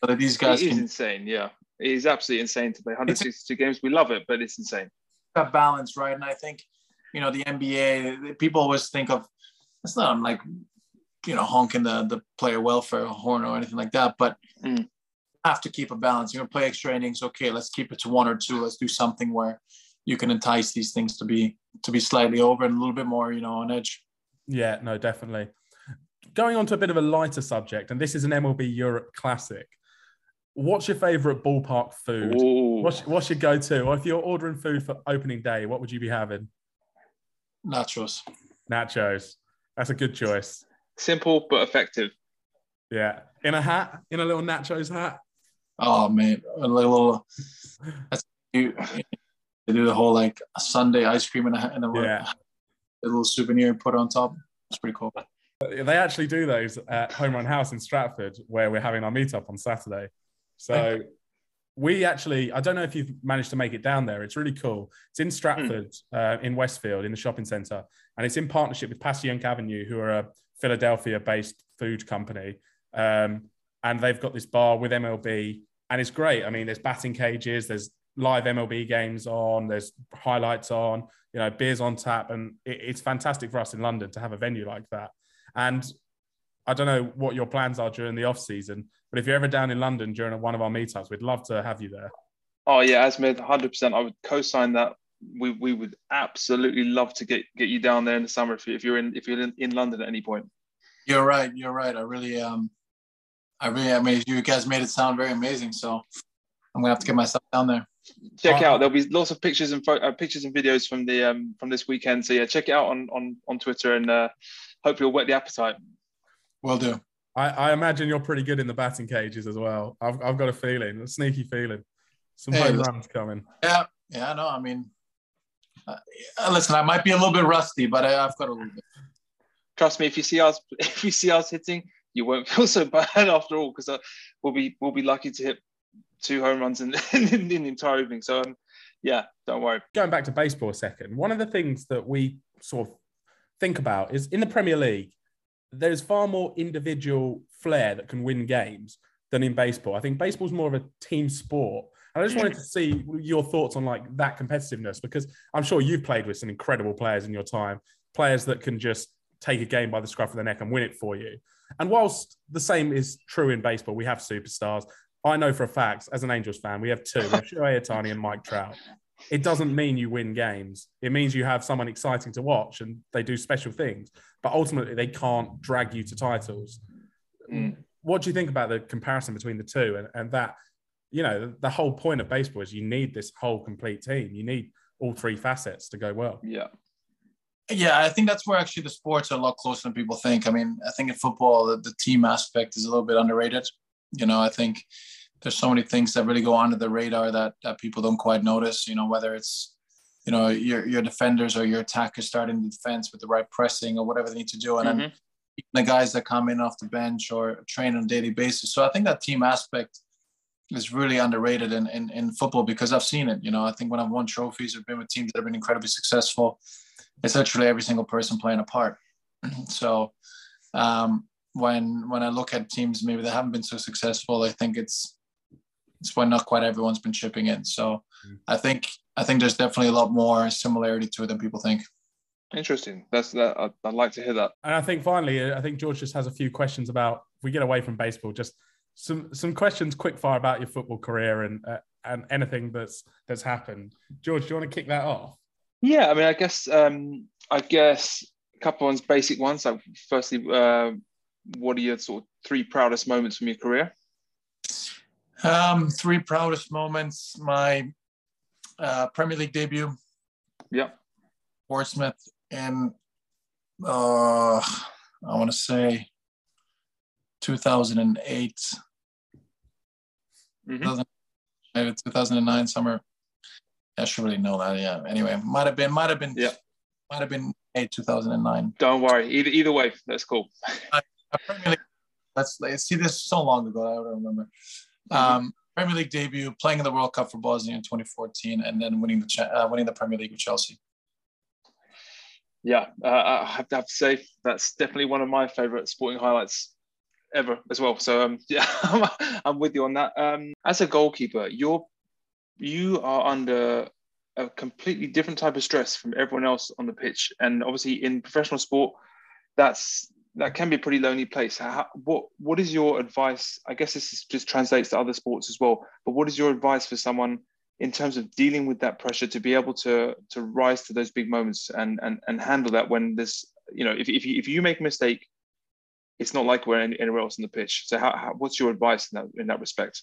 But these guys it is can, insane, yeah. It is absolutely insane to play one hundred sixty-two games. We love it, but it's insane. That balance, right? And I think, you know, the N B A, people always think of, it's not I'm like, you know, honking the, the player welfare horn or anything like that, but mm. have to keep a balance. You're going to play extra innings. Okay, let's keep it to one or two. Let's do something where you can entice these things to be to be slightly over and a little bit more, you know, on edge. Yeah, no, definitely. Going on to a bit of a lighter subject, and this is an M L B Europe Classic. What's your favourite ballpark food? What's, what's your go-to? Or if you're ordering food for opening day, what would you be having? Nachos. Nachos. That's a good choice. Simple, but effective. Yeah. In a hat? In a little nachos hat? Oh, man. A little... That's cute. They do the whole, like, Sunday ice cream and a, and a, yeah. a little souvenir put on top. It's pretty cool. They actually do those at Home Run House in Stratford, where we're having our meetup on Saturday. So we actually, I don't know if you've managed to make it down there. It's really cool. It's in Stratford, mm. uh, in Westfield, in the shopping centre. And it's in partnership with Passyunk Avenue, who are a Philadelphia-based food company. Um, and they've got this bar with M L B. And it's great. I mean, there's batting cages. There's live M L B games on. There's highlights on. You know, beers on tap. And it, it's fantastic for us in London to have a venue like that. And I don't know what your plans are during the off-season, but if you're ever down in London during one of our meetups, we'd love to have you there. Oh, yeah, Asmir, one hundred percent. I would co-sign that. We we would absolutely love to get, get you down there in the summer if, you, if you're in if you're in, in London at any point. You're right. You're right. I really, um, I really, I mean, you guys made it sound very amazing. So I'm going to have to get myself down there. Check uh, out. There'll be lots of pictures and fo- uh, pictures and videos from the um from this weekend. So, yeah, check it out on, on, on Twitter and uh, hopefully it'll whet the appetite. Will do. I, I imagine you're pretty good in the batting cages as well. I've I've got a feeling, a sneaky feeling. Some home hey, runs coming. Yeah, yeah, I know. I mean, uh, listen, I might be a little bit rusty, but I, I've got a little bit. Trust me, if you see us, if you see us hitting, you won't feel so bad after all, because we'll be we'll be lucky to hit two home runs in, in, in the entire evening. So um, yeah, don't worry. Going back to baseball a second, one of the things that we sort of think about is in the Premier League, there's far more individual flair that can win games than in baseball. I think baseball's more of a team sport. And I just wanted to see your thoughts on like that competitiveness, because I'm sure you've played with some incredible players in your time, players that can just take a game by the scruff of the neck and win it for you. And whilst the same is true in baseball, we have superstars. I know for a fact, as an Angels fan, we have two, Shohei Ohtani and Mike Trout. It doesn't mean you win games. It means you have someone exciting to watch and they do special things. But ultimately, they can't drag you to titles. Mm. What do you think about the comparison between the two? And, and that, you know, the whole point of baseball is you need this whole complete team. You need all three facets to go well. Yeah. Yeah, I think that's where actually the sports are a lot closer than people think. I mean, I think in football, the, the team aspect is a little bit underrated. You know, I think there's so many things that really go under the radar that, that people don't quite notice, you know, whether it's, you know, your your defenders or your attackers starting the defense with the right pressing or whatever they need to do. And mm-hmm. then the guys that come in off the bench or train on a daily basis. So I think that team aspect is really underrated in, in, in football, because I've seen it. You know, I think when I've won trophies, I've been with teams that have been incredibly successful. It's literally every single person playing a part. So um, when when I look at teams, maybe that haven't been so successful, I think it's, it's why not quite everyone's been chipping in. So mm. I think I think there's definitely a lot more similarity to it than people think. Interesting. That's that. I'd, I'd like to hear that. And I think finally, I think George just has a few questions about, if we get away from baseball, just some some questions quick fire about your football career and uh, and anything that's that's happened. George, do you want to kick that off? Yeah. I mean, I guess um, I guess a couple of ones, basic ones. So firstly, uh, what are your sort of three proudest moments from your career? Um, three proudest moments. My uh, Premier League debut. Yep. Portsmouth in, uh, I want to say, two thousand eight. Mm-hmm. two thousand nine summer. I should really know that. Yeah. Anyway, might have been, might have been, yeah, might have been eight, two thousand nine. Don't worry. Either either way, that's cool. I, I Premier League, let's see. This was so long ago, I don't remember. Um, Premier League debut, playing in the World Cup for Bosnia in twenty fourteen, and then winning the uh, winning the Premier League with Chelsea. Yeah, uh, I have to say that's definitely one of my favourite sporting highlights ever as well. So um, yeah, I'm with you on that. Um, as a goalkeeper, you're you are under a completely different type of stress from everyone else on the pitch, and obviously in professional sport, that's that can be a pretty lonely place. How, what What is your advice? I guess this is, just translates to other sports as well, but what is your advice for someone in terms of dealing with that pressure to be able to to rise to those big moments and and, and handle that when there's, you know, if, if, you, if you make a mistake, it's not like we're anywhere else on the pitch. So how, how, what's your advice in that, in that respect?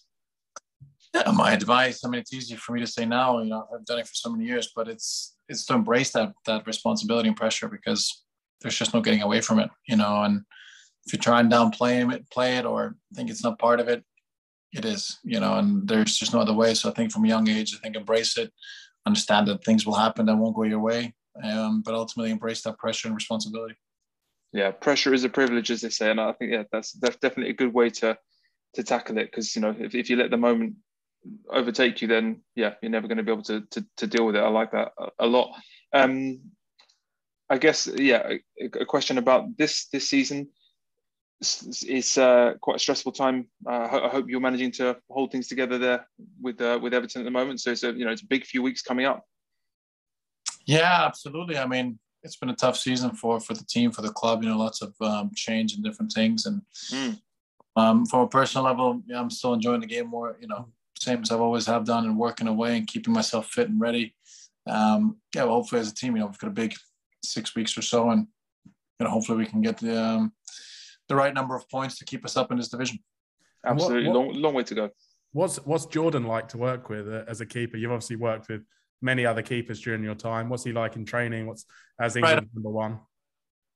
Yeah, my advice, I mean, it's easy for me to say now, you know, I've done it for so many years, but it's it's to embrace that that responsibility and pressure, because there's just no getting away from it, you know. And if you try and downplay it, play it, or think it's not part of it, it is, you know, and there's just no other way. So I think from a young age, I think embrace it, understand that things will happen that won't go your way, um, but ultimately embrace that pressure and responsibility. Yeah, pressure is a privilege, as they say. And I think, yeah, that's, that's definitely a good way to to tackle it, because, you know, if, if you let the moment overtake you, then, yeah, you're never going to be able to, to, to deal with it. I like that a, a lot. Um, I guess, yeah, a, a question about this this season. It's, it's uh, quite a stressful time. Uh, I hope you're managing to hold things together there with uh, with Everton at the moment. So, so, you know, it's a big few weeks coming up. Yeah, absolutely. I mean, it's been a tough season for for the team, for the club. You know, lots of um, change and different things. And mm. um, from a personal level, yeah, I'm still enjoying the game more. You know, same as I've always have done, and working away and keeping myself fit and ready. Um, yeah, well, hopefully as a team, you know, we've got a big six weeks or so, and you know, hopefully we can get the um, the right number of points to keep us up in this division. Absolutely, what, what, long long way to go. What's what's Jordan like to work with uh, as a keeper? You've obviously worked with many other keepers during your time. What's he like in training? What's as England right. number one?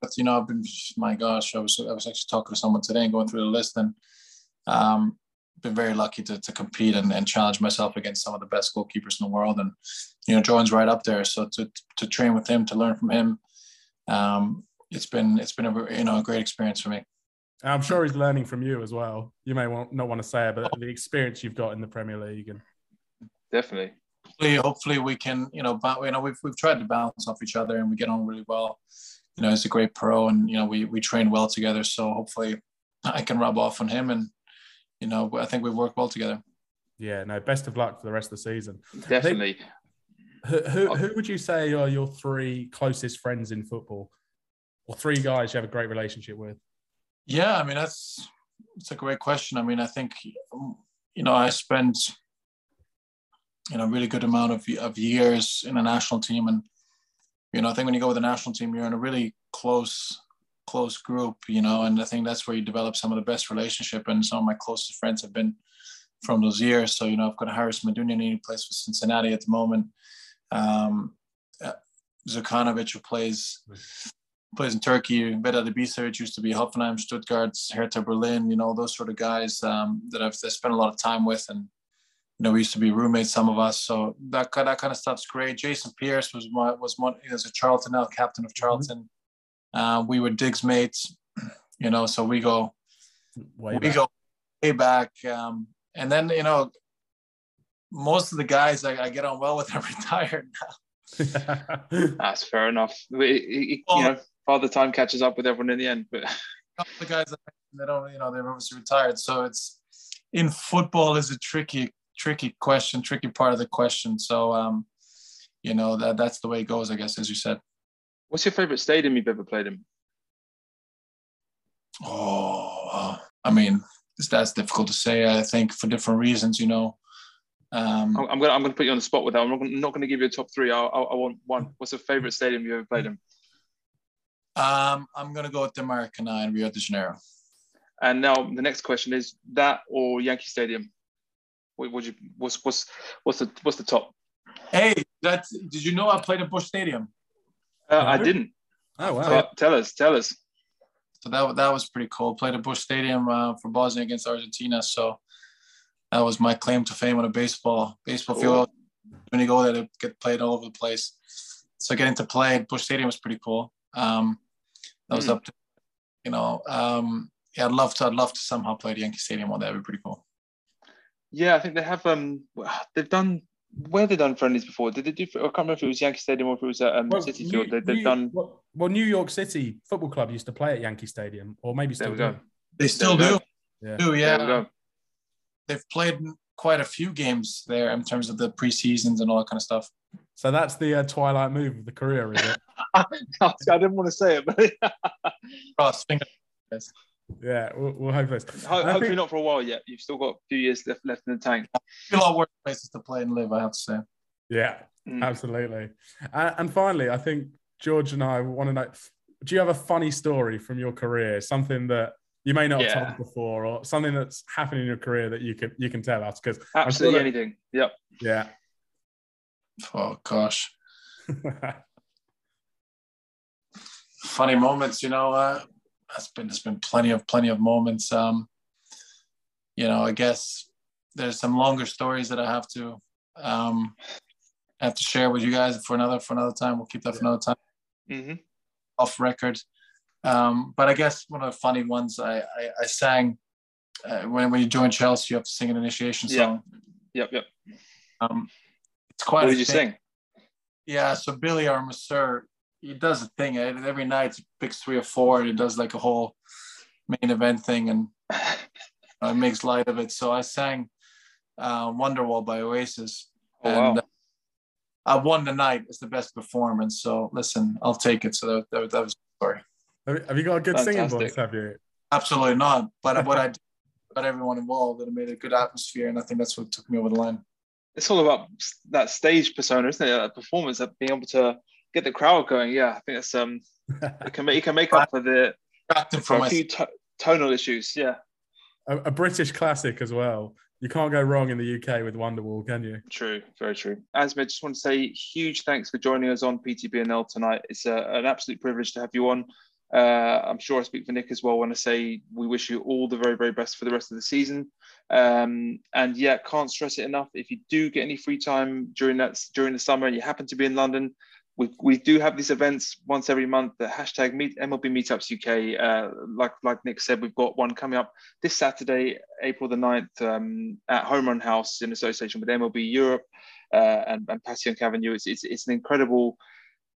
But, you know, I've been my gosh, I was I was actually talking to someone today and going through the list, and um, been very lucky to to compete and, and challenge myself against some of the best goalkeepers in the world, and you know, Jordan's right up there. So to to train with him, to learn from him, um, it's been it's been a you know a great experience for me. I'm sure he's learning from you as well. You may want, not want to say it, but the experience you've got in the Premier League, and definitely, hopefully, hopefully we can you know, but you know, we've we've tried to balance off each other, and we get on really well. You know, he's a great pro, and you know, we we train well together. So hopefully, I can rub off on him, and you know, I think we've worked well together. Yeah, no, best of luck for the rest of the season. Definitely. Who, who, who would you say are your three closest friends in football, or three guys you have a great relationship with? Yeah, I mean, that's it's a great question. I mean, I think, you know, I spent, you know, a really good amount of, of years in a national team. And, you know, I think when you go with a national team, you're in a really close close group, you know, and I think that's where you develop some of the best relationship, and some of my closest friends have been from those years. So, you know, I've got Harris Madunian, who plays for Cincinnati at the moment. Um, uh, Zukanovic, who plays plays in Turkey. Vedat Ibisevic used to be Hoffenheim, Stuttgart, Hertha Berlin, you know, those sort of guys um, that I've that spent a lot of time with. And, you know, we used to be roommates, some of us. So that, that kind of stuff's great. Jason Pierce was my, was one, he was a Charlton now, captain of Charlton. Mm-hmm. Uh, we were Diggs mates, you know, so we go way we back. go way back. Um, and then, you know, most of the guys I, I get on well with are retired now. That's fair enough. We, it, well, you know, Father Time catches up with everyone in the end. But the guys, they don't, you know, they're obviously retired. So it's in football is a tricky, tricky question, tricky part of the question. So, um, you know, that that's the way it goes, I guess, as you said. What's your favorite stadium you've ever played in? Oh, I mean, that's difficult to say. I think for different reasons, you know. Um, I'm gonna I'm gonna put you on the spot with that. I'm not gonna, not gonna give you a top three. I I want one. What's your favorite stadium you ever played in? Um, I'm gonna go with the Maracanã in Rio de Janeiro. And now the next question is that or Yankee Stadium? What would you? What's what's what's the what's the top? Hey, that's. Did you know I played at Busch Stadium? Uh, I didn't. Oh wow! Tell, tell us, tell us. So that that was pretty cool. Played at Busch Stadium uh, for Bosnia against Argentina. So that was my claim to fame on a baseball baseball cool. field. When you go there, they get played all over the place. So getting to play at Busch Stadium was pretty cool. Um, that was mm. up to, you know, um, yeah, I'd love to, I'd love to somehow play at Yankee Stadium one day. That'd be pretty cool. Yeah, I think they have. Um, they've done where they've done friendlies before. Did they do? I can't remember if it was Yankee Stadium or if it was at um, well, City Field. They, they've New, done. Well, well, New York City Football Club used to play at Yankee Stadium, or maybe still do. They still do. Yeah. do. Yeah, yeah. They've played quite a few games there in terms of the pre-seasons and all that kind of stuff. So that's the uh, twilight move of the career, is it? I didn't want to say it, but cross fingers. Yeah, we'll, we'll hope this. Ho- hopefully think... not for a while yet. You've still got a few years left left in the tank. A lot of worse places to play and live, I have to say. Yeah, mm. absolutely. Uh, and finally, I think George and I want to know, do you have a funny story from your career? Something that you may not yeah. have told before, or something that's happened in your career that you can, you can tell us? Because absolutely that... anything. Yep. Yeah. Oh, gosh. Funny moments, you know. Uh... That's been, there's been plenty of, plenty of moments. Um, you know, I guess there's some longer stories that I have to, um, have to share with you guys for another, for another time. We'll keep that for another time mm-hmm. off record. Um, but I guess one of the funny ones I, I, I sang, uh, when, when you join Chelsea, you have to sing an initiation song. Yep. Yep. yep. Um, it's quite, what did you sing? Yeah. So Billy, our masseur, he does a thing every night. He picks three or four, and he does like a whole main event thing, and you know, it makes light of it. So I sang uh, "Wonderwall" by Oasis, oh, and wow. uh, I won the night. It's the best performance. So listen, I'll take it. So that, that, that was a story. Have you got a good Fantastic. singing voice? Have you? Absolutely not. But what I did, but everyone involved, and it made a good atmosphere, and I think that's what took me over the line. It's all about that stage persona, isn't it? That performance, that being able to get the crowd going. Yeah, I think that's um, it can make, it can make up for the for a few t- tonal issues. Yeah, a, a British classic as well. You can't go wrong in the U K with Wonderwall, can you? True, very true. Asmir, just want to say huge thanks for joining us on P T B N L tonight. It's a, an absolute privilege to have you on. Uh, I'm sure I speak for Nick as well when I say we wish you all the very, very best for the rest of the season. Um, and yeah, can't stress it enough. If you do get any free time during that during the summer and you happen to be in London, We we do have these events once every month. The hashtag meet M L B Meetups U K. Uh, like like Nick said, we've got one coming up this Saturday, April the ninth, um, at Home Run House in association with M L B Europe uh, and, and Passyunk Avenue. It's, it's it's an incredible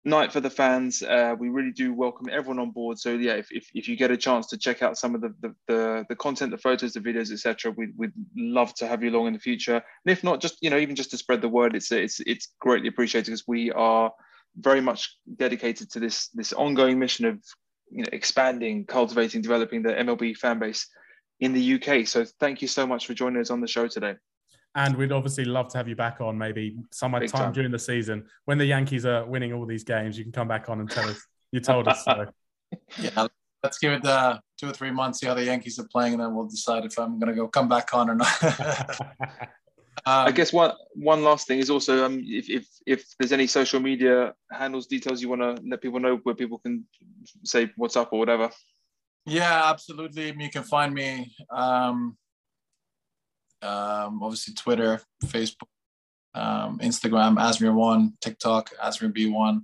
night for the fans. Uh, we really do welcome everyone on board. So yeah, if if, if you get a chance to check out some of the the, the, the content, the photos, the videos, et cetera, we, we'd love to have you along in the future. And if not, just you know, even just to spread the word, it's it's it's greatly appreciated because we are very much dedicated to this this ongoing mission of you know expanding, cultivating, developing the M L B fan base in the U K. So thank you so much for joining us on the show today. And we'd obviously love to have you back on maybe sometime during the season when the Yankees are winning all these games. You can come back on and tell us you told us so. Yeah, let's give it uh, two or three months, see how the Yankees are playing, and then we'll decide if I'm going to go come back on or not. Um, I guess one one last thing is also um, if, if if there's any social media handles, details you want to let people know where people can say what's up or whatever. Yeah, absolutely. You can find me, um, um, obviously Twitter, Facebook, um, Instagram, Asmir one, TikTok, Asmir B one.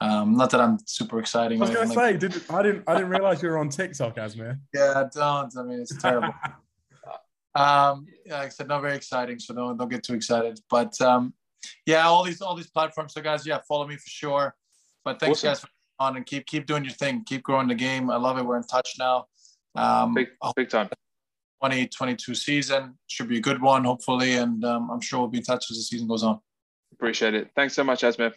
Um, not that I'm super exciting. I was going to say, like... did, I didn't I didn't realize you were on TikTok, Asmir. Yeah, don't. I mean, it's terrible. Um, yeah, like I said, not very exciting, so don't don't get too excited. But um, yeah, all these all these platforms. So guys, yeah, follow me for sure. But thanks awesome. guys for coming on and keep keep doing your thing, keep growing the game. I love it. We're in touch now. Um, big big time. twenty twenty-two season should be a good one, hopefully, and um, I'm sure we'll be in touch as the season goes on. Appreciate it. Thanks so much, Asmir.